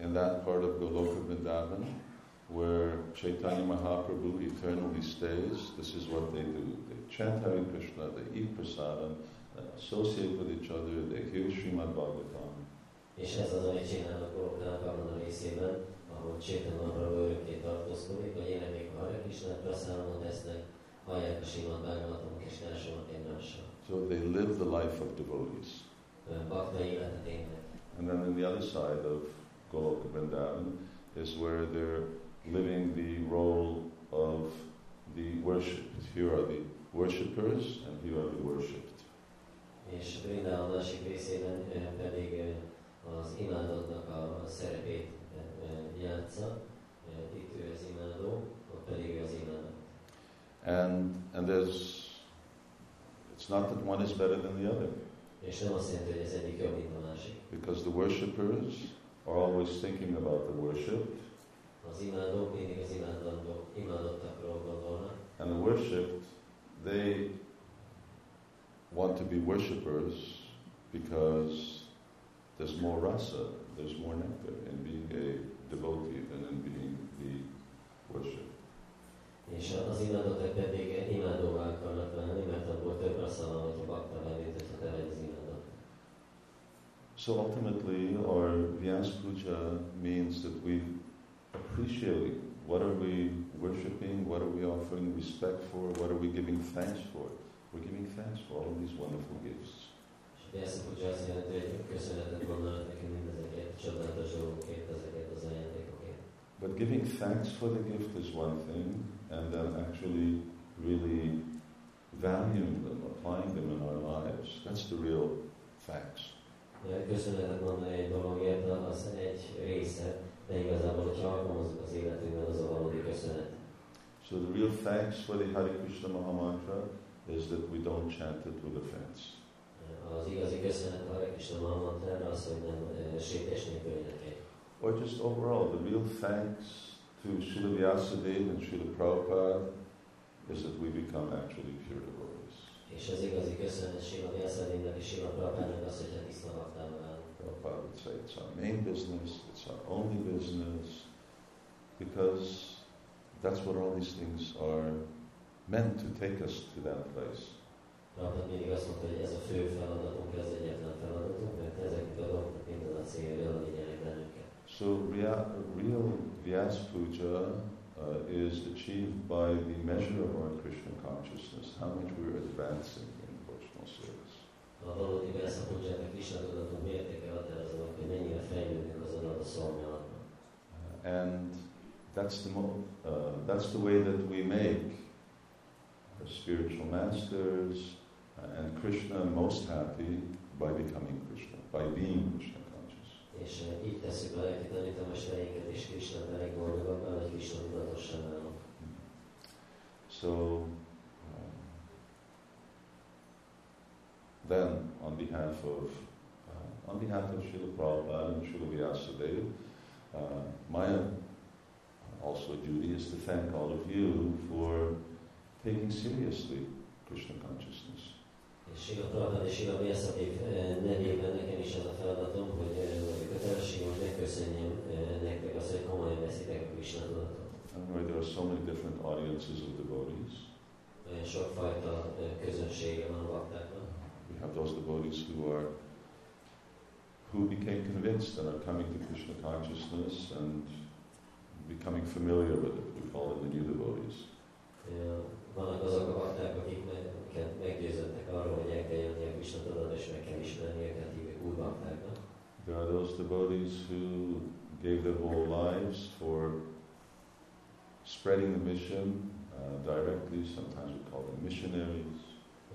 In that part of Goloka Vrindavan, where Chaitanya Mahaprabhu eternally stays, this is what they do. They chant Hare Krishna, they eat prasadam, they associate with each other, they hear Srimad Bhagavatam. és ez az, ami csinálnak Prabhupád karona részében, ahol Chaitanya Mahaprabhu örökké tartózkodik, hogy énekék a Hare Krishnát, praszámot esznek, hallják a Srimad Bhagavatamot és társulnak egymással. So they live the life of devotees. Bakta életet élnek. And then on the other side of Goloka Vrindavan is where they're living the role of the worshipped. Here are the worshippers and here are the worshipped. És Vrindavan másik részében pedig az imádottnak a szerepét játsza. Itt ő az imádó, ott pedig az imádat. And, and there's, it's not that one is better than the other. És nem azt jelenti, hogy az egyik jobb, mint a másik. Because the worshippers are always thinking about the worship. Az imádók mindig az imádottakról gondolnak. And the worshipped, they want to be worshippers because there's more rasa, there's more nectar in being a devotee than in being the worship. És az imádottak pedig imádóvá akarnak lenni, mert abból több rasa van, hogyha bakta lenni, hogyha te vagy az imádat. So ultimately our Vyasa Puja means that we appreciate what are we worshipping, what are we offering respect for, what are we giving thanks for. We're giving thanks for all of these wonderful gifts. But giving thanks for the gift is one thing, and then actually really valuing them, applying them in our lives. That's the real thanks. Köszönetet mondani egy dologért, az egy része, de igazából, hogyha alkalmazzuk az életünkben, az a valódi köszönet. So the real thanks for the Hare Krishna Maha Mantra is that we don't chant it with offense. Az igazi köszönet a Hare Krishna Maha Mantra az, hogy nem sétés nélkül énekeljük. Or just overall, the real thanks to Srila Vyasadeva and Srila Prabhupada is that we become actually pure devotees. És az igazi köszönet Srila Vyasadeva és Srila Prabhupada az, hogy tiszta baktának válunk. Prabhupada would say it's our main business, it's our only business, because that's what all these things are meant to take us to that place. Prabhupada mindig azt mondta, hogy ez a fő feladatunk, ez egyetlen feladatunk, mert ezek a dolgok minden a célja, hogy vigyenek bennünket. So real Vyasa Puja uh, is achieved by the measure of our Krishna consciousness, how much we are advancing in devotional service. A valódi Vyasa Pujának Krishna tudatunk mértéke határozóak, hogy mennyire fejlődünk az adott szolgálatban. And that's the, mo- uh, that's the way that we make our spiritual masters and Krishna most happy by becoming Krishna, by being Krishna. És így tesszük be lelki tanítómesterénket és Krishnát a legboldogabbá, vagy Krishna tudatossá válnak. So, um, then on behalf of uh, on behalf of Srila Prabhupada and Srila Vyasadeva, uh, my also duty is to thank all of you for taking seriously Krishna consciousness. És Srila Prabhupada és Srila Vyasadeva nevében nekem is az a feladatom, hogy kötelességem, hogy megköszönjem nektek azt, hogy komolyan veszitek a Krishna tudatot. Anyway, there are so many different audiences of devotees. Olyan sokfajta közönsége van a baktáknak. We have those devotees who are who became convinced and are coming to Krishna consciousness and becoming familiar with it. We call them the new devotees. Vannak azok a bakták, akiket meggyőződtek arról, hogy el kell jönni a Krishna tudatba, és meg kell ismerni őket, hívják új baktáknak. There are those devotees who gave their whole lives for spreading the mission uh, directly. Sometimes we call them missionaries.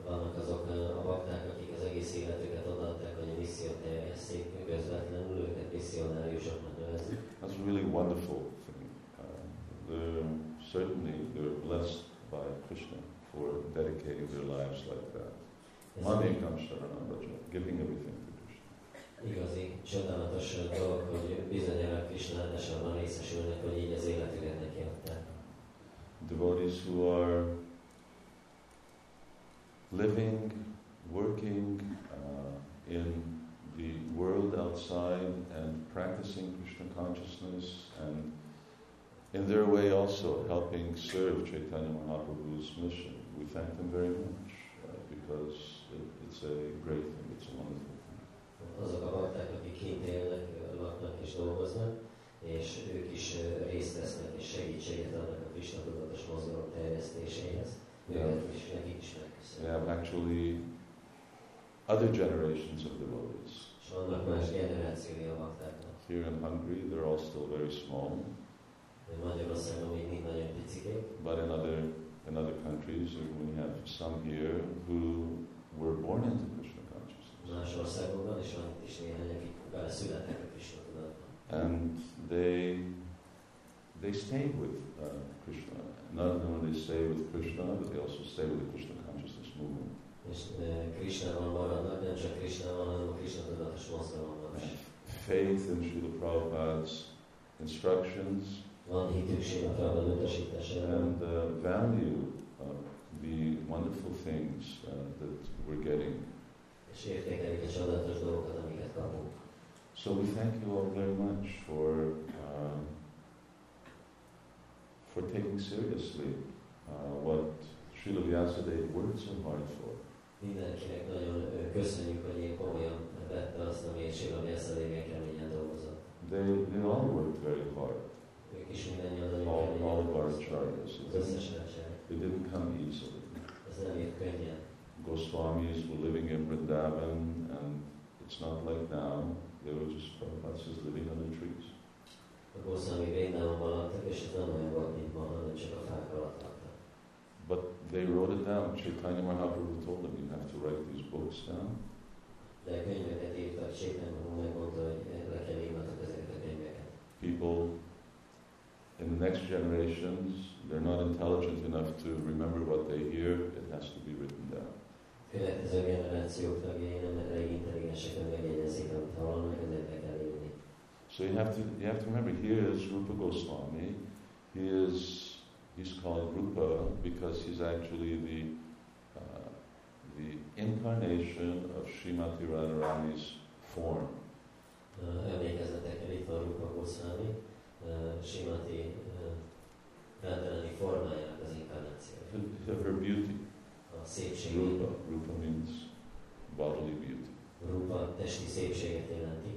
Vannak azok a bakták, akik az egész életüket odaadták, hogy a missziót elveszik, közvetlenül őket misszionáriusoknak nevezik. That's a really wonderful thing. Uh, certainly they're blessed by Krishna for dedicating their lives like that. Manekam Sharanam Bhaja, giving everything to Krishna. Igazi, csodálatos dolog, hogy bizonyára Krishna áldásában részesülnek, hogy így az életüket nekiadták. Devotees who are living, working uh, in the world outside and practicing Krishna consciousness and in their way also helping serve Chaitanya Mahaprabhu's mission. We thank them very much uh, because it, it's a great thing, it's a wonderful thing. azok a bakták, akik kint élnek, laknak és dolgoznak, és ők is részt vesznek és segítséget adnak a Krishna tudatos mozgalom terjesztéséhez. Őket is nekik is megköszönöm. Yeah, actually, other generations of devotees. És vannak más generációi a baktáknak. Here in Hungary, they're all still very small. Magyarországon még mind nagyon picikék. But in other in other countries, we have some here who were born into Krishna consciousness. Más országokban is van is néhány, akik beleszülettek a Krishna tudatban. And they they stay with uh, Krishna. Not only they stay with Krishna, but they also stay with the Krishna consciousness movement. És Krishnával maradnak, nem csak Krishnával, hanem a Krishna tudatos mozgalommal is. Faith in Srila Prabhupada's instructions. And uh, value uh, the wonderful things uh, that we're getting. So we thank you all very much for uh, for taking seriously uh, what Srila Vyasadeva worked so hard for. Mindenkinek nagyon köszönjük, hogy én komolyan vette azt, amit Srila Vyasadeva keményen dolgozott. They, they all worked very hard. All, all of our Acharyas. It didn't come easily. Goswamis were living in Vrindavan, and it's not like now. They were just Prabhupada just living on the trees. But they wrote it down. Chaitanya Mahaprabhu told them, you have to write these books down. People in the next generations, they're not intelligent enough to remember what they hear. It has to be written down. So you have to you have to remember. Here is Rupa Goswami. He is he's called Rupa because he's actually the uh, the incarnation of Shrimati Radharani's form. Shrimati Radharani formájának az inkarnációja. Her beauty. A szépség. Rupa. Rupa means bodily beauty. Rupa testi szépséget jelenti.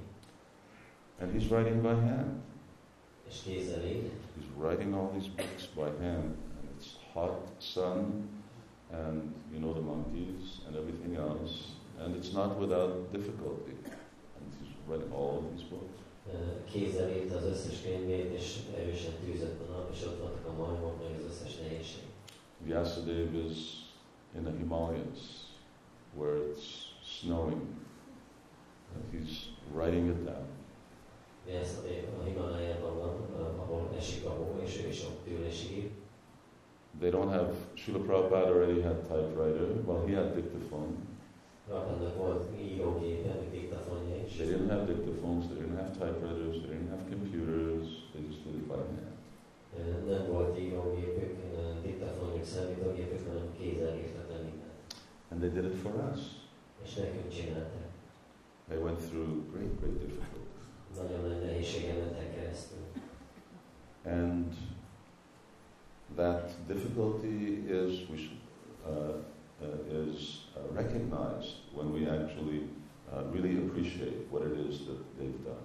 And he's writing by hand. És kézzel ír. He's writing all these books by hand. And it's hot sun, and you know the monkeys, and everything else. And it's not without difficulty. And he's writing all of these books. Kézzel írt az összes könyvét, és erősen tűzött a nap, és ott vannak a majmok, meg az összes nehézség. Vyasadeva is in the Himalayas, where it's snowing, and he's writing it down. Vyasadeva a Himalájában van, ahol esik a hó, és ő is ott ül és ír. They don't have, Srila Prabhupada already had typewriter, well he had dictaphone. They didn't have dictaphones, they didn't have typewriters, they didn't have computers, they just did it by hand. And they did it for us. They went through great, great difficulties. And that difficulty is, we should, uh, Uh, is uh, recognized when we actually uh, really appreciate what it is that they've done.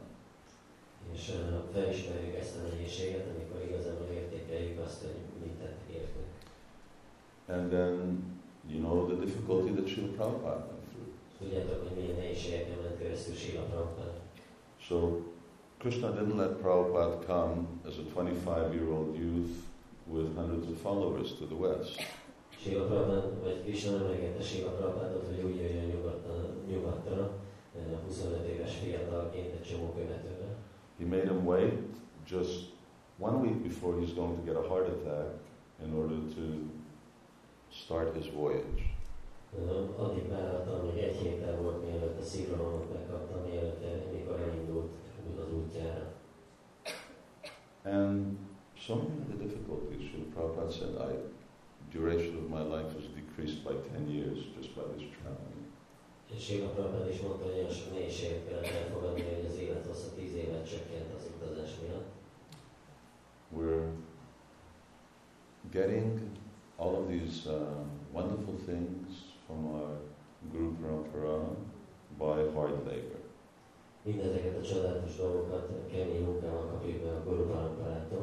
És felismerjük ezt a nehézséget, amikor igazából értékeljük azt, hogy mit tettek értünk. And then you know the difficulty that Srila Prabhupada went through. Tudjátok, hogy milyen nehézségekkel ment keresztül Srila Prabhupada. So Krishna didn't let Prabhupada come as a twenty-five-year-old youth with hundreds of followers to the West. Srila Prabhupada, vagy Krishna nem engedte Srila Prabhupádot, hogy úgy jöjjön nyugatra, huszonöt éves fiatalként egy csomó követővel. He made him wait just one week before he's going to get a heart attack in order to start his voyage. Addig várattam, hogy egy héttel volt, mielőtt a szívrohamot megkaptam, mielőtt mikor elindult az útjára. And so many of the difficulties, Srila Prabhupada said, I duration of my life was decreased by ten years just by this traveling. We're getting all of these uh, wonderful things from our guru parampara by hard labor. mindezeket a csodálatos dolgokat kemény munkával kapjuk a guru paramparától.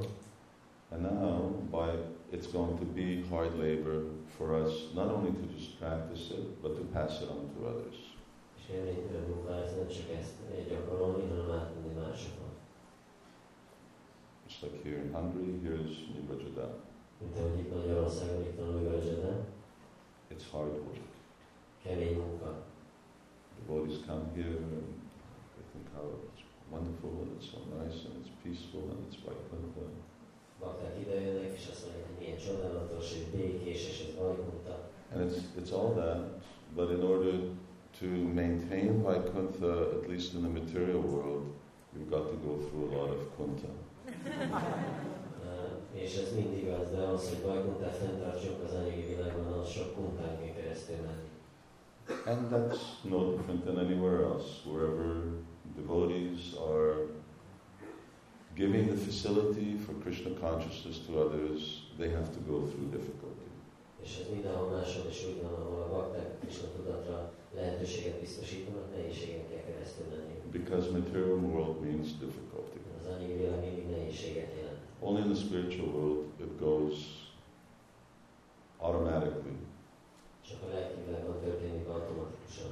And now, by it's going to be hard labor for us, not only to just practice it, but to pass it on to others. És érvénytől munkája, ez nem csak ezt gyakorolni, hanem átadni másokon. Just like here in Hungary, here is Nibrajada. Mint ahogy itt Magyarországon, itt van Nibrajada. It's hard work. Kemény munka. The devotees come here and they think how it's wonderful and it's so nice and it's peaceful and it's Vaikuntha. Bakták idejönnek és azt mondják, hogy milyen csodálatos, hogy békés és ez Vaikuntha. And it's, it's all that, but in order to maintain Vaikuntha, at least in the material world, you've got to go through a lot of Kuntha. És ez mindig az, de az, hogy Vaikuntha fenntartsuk az anyagi világban, az sok Kunthánkén keresztül menni. And that's no different than anywhere else. Wherever devotees are giving the facility for Krishna consciousness to others, they have to go through difficulty. És ez mindenhol máshol is úgy van, ahol a bakták Krishna tudatra lehetőséget biztosítanak, nehézségekkel keresztül menni. Because material world means difficulty. Az anyagi világ mindig nehézséget jelent. Only in the spiritual world it goes automatically. Csak a lelki világban történik automatikusan.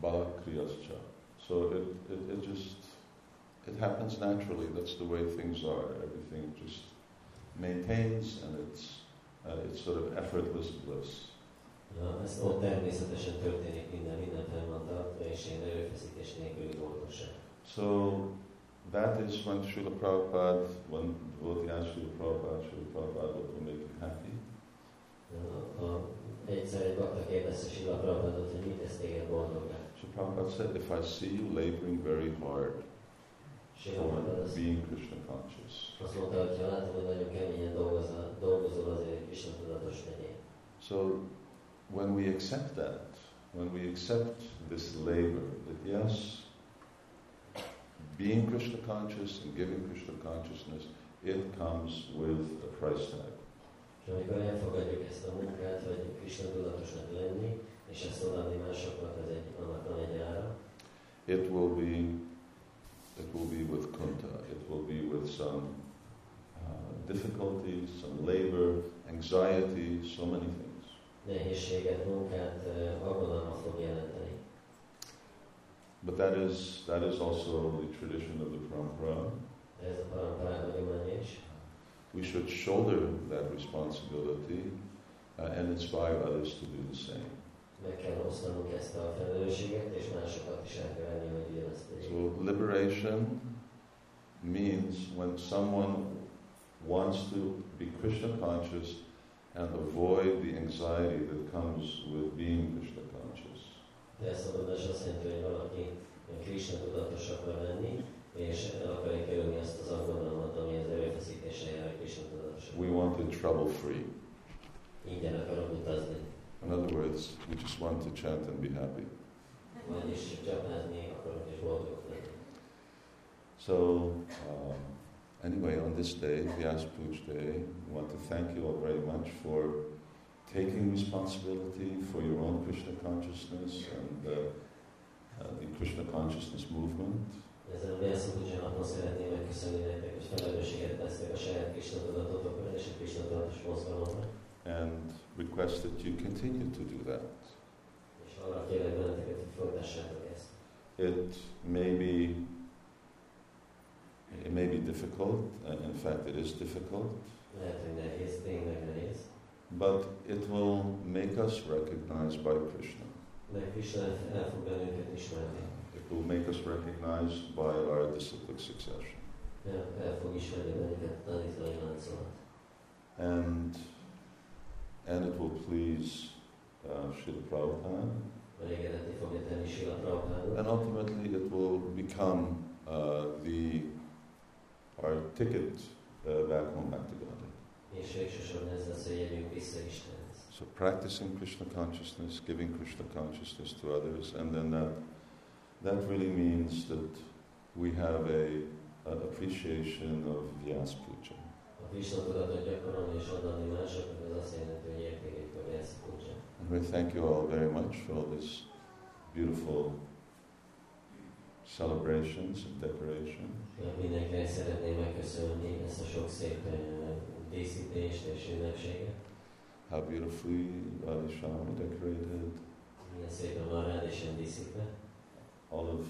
Balakriyascha. So it, it, it just, it happens naturally. That's the way things are. Everything just maintains and it's, uh, it's sort of effortless bliss. Ja, ez ott természetesen történik minden, minden felmondat, és én erőfeszítés nélküli boldogság. So, that is when Srila Prabhupada, when the devotee asks Srila Prabhupada, Srila Prabhupada, what will make you happy? Srila Prabhupada said, if I see you laboring very hard for being Krishna conscious. So when we accept that, when we accept this labor, that yes, being Krishna conscious and giving Krishna consciousness, it comes with a price tag. It will be, it will be with kunta. It will be with some uh, difficulty, some labor, anxiety, so many things. Nehézséget, munkát, aggodalmat fog jelenteni. But that is, that is also the tradition of the parampara. We should shoulder that responsibility uh, and inspire others to do the same. So liberation means when someone wants to be Krishna conscious and avoid the anxiety that comes with being Krishna conscious. De szabadás azt jelenti, hogy valaki Krishna tudatos akar lenni, és el akarja kerülni azt az aggodalmat, ami az erőfeszítéssel jár a Krishna tudatosság. We want it trouble-free. Ingyen akarok utazni. In other words, we just want to chant and be happy. Vagyis csapázni akarok és boldog lenni. So, um, anyway, on this day, Vyasa Puja Day, we want to thank you all very much for taking responsibility for your own Krishna consciousness and uh, uh, the Krishna consciousness movement. And request that you continue to do that. It may be, it may be difficult, and in fact it is difficult. But it will make us recognized by Krishna. It will make us recognized by our disciplic succession. And, and it will please uh, Srila Prabhupada. And ultimately it will become uh, the, our ticket uh, back home, back to Godhead. So practicing Krishna consciousness, giving Krishna consciousness to others, and then that, that really means that we have a, a appreciation of Vyasa Puja. And we thank you all very much for all this beautiful celebrations and decorations. Mindenkinek szeretném megköszönni ezt a sok szép díszítést és ünnepséget. How beautifully Radhisha decorated. Milyen szépen van Radhisha díszítve. All of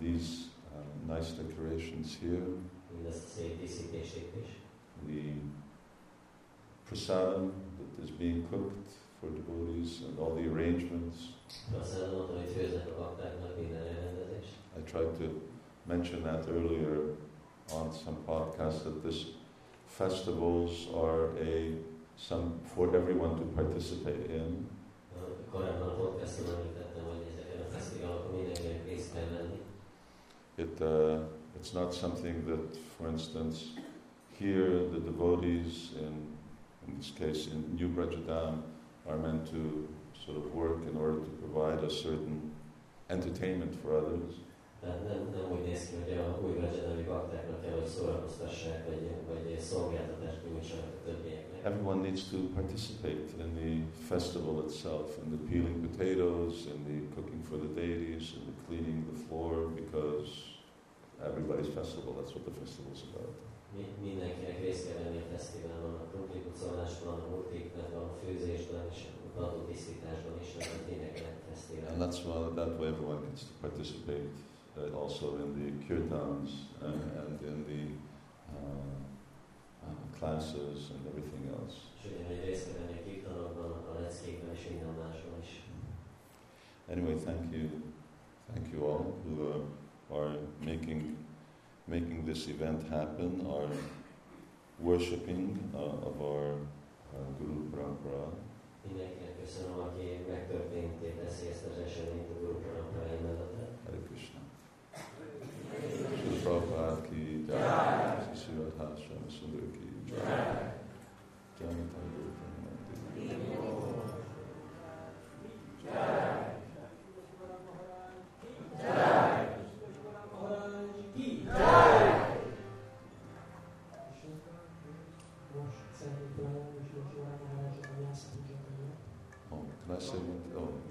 these uh, nice decorations here. Mindezt a szép díszítést is. The prasadam that is being cooked for devotees and all the arrangements. I tried to mention that earlier on some podcasts that this festivals are a some for everyone to participate in. It uh, it's not something that, for instance, here the devotees in in this case in New Brajadam are meant to sort of work in order to provide a certain entertainment for others. Everyone needs to participate in the festival itself, in the peeling potatoes, in the cooking for the deities, in the cleaning the floor, because everybody's festival, that's what the festival is about. Mindenkinek részt kell venni a fesztiválon, a publikucolásban, a multiknában, a főzésben és a valódisztításban is, mert mindenkinek fesztiválon. And that's why, that way everyone gets to participate uh, also in the kirtans and, and in the uh, uh, classes and everything else. És ugyanúgy részt kell venni a kirtanokban, a leckékben és minden másban is. Anyway, thank you. Thank you all who uh, are making making this event happen, our worshipping uh, of our uh, guru parampara. Hare Krishna. Srila Prabhupada ki jai, Sri Radha Shyama Sundar ki jai, Janata Guru Parampara jai.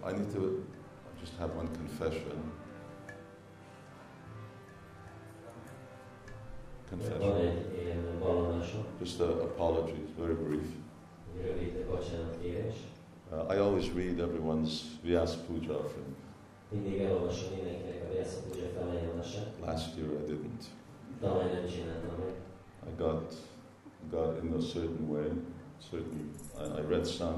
I need to just have one confession. Confession. Just an apology, very brief. Uh, I always read everyone's Vyasa Puja offering. Last year I didn't. I got got in a certain way. Certain. I, I read some.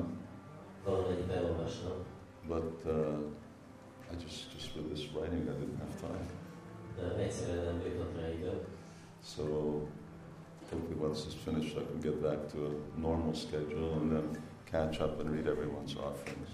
But uh, I just just for this writing I didn't have time. So hopefully once it's finished I can get back to a normal schedule and then catch up and read everyone's offerings.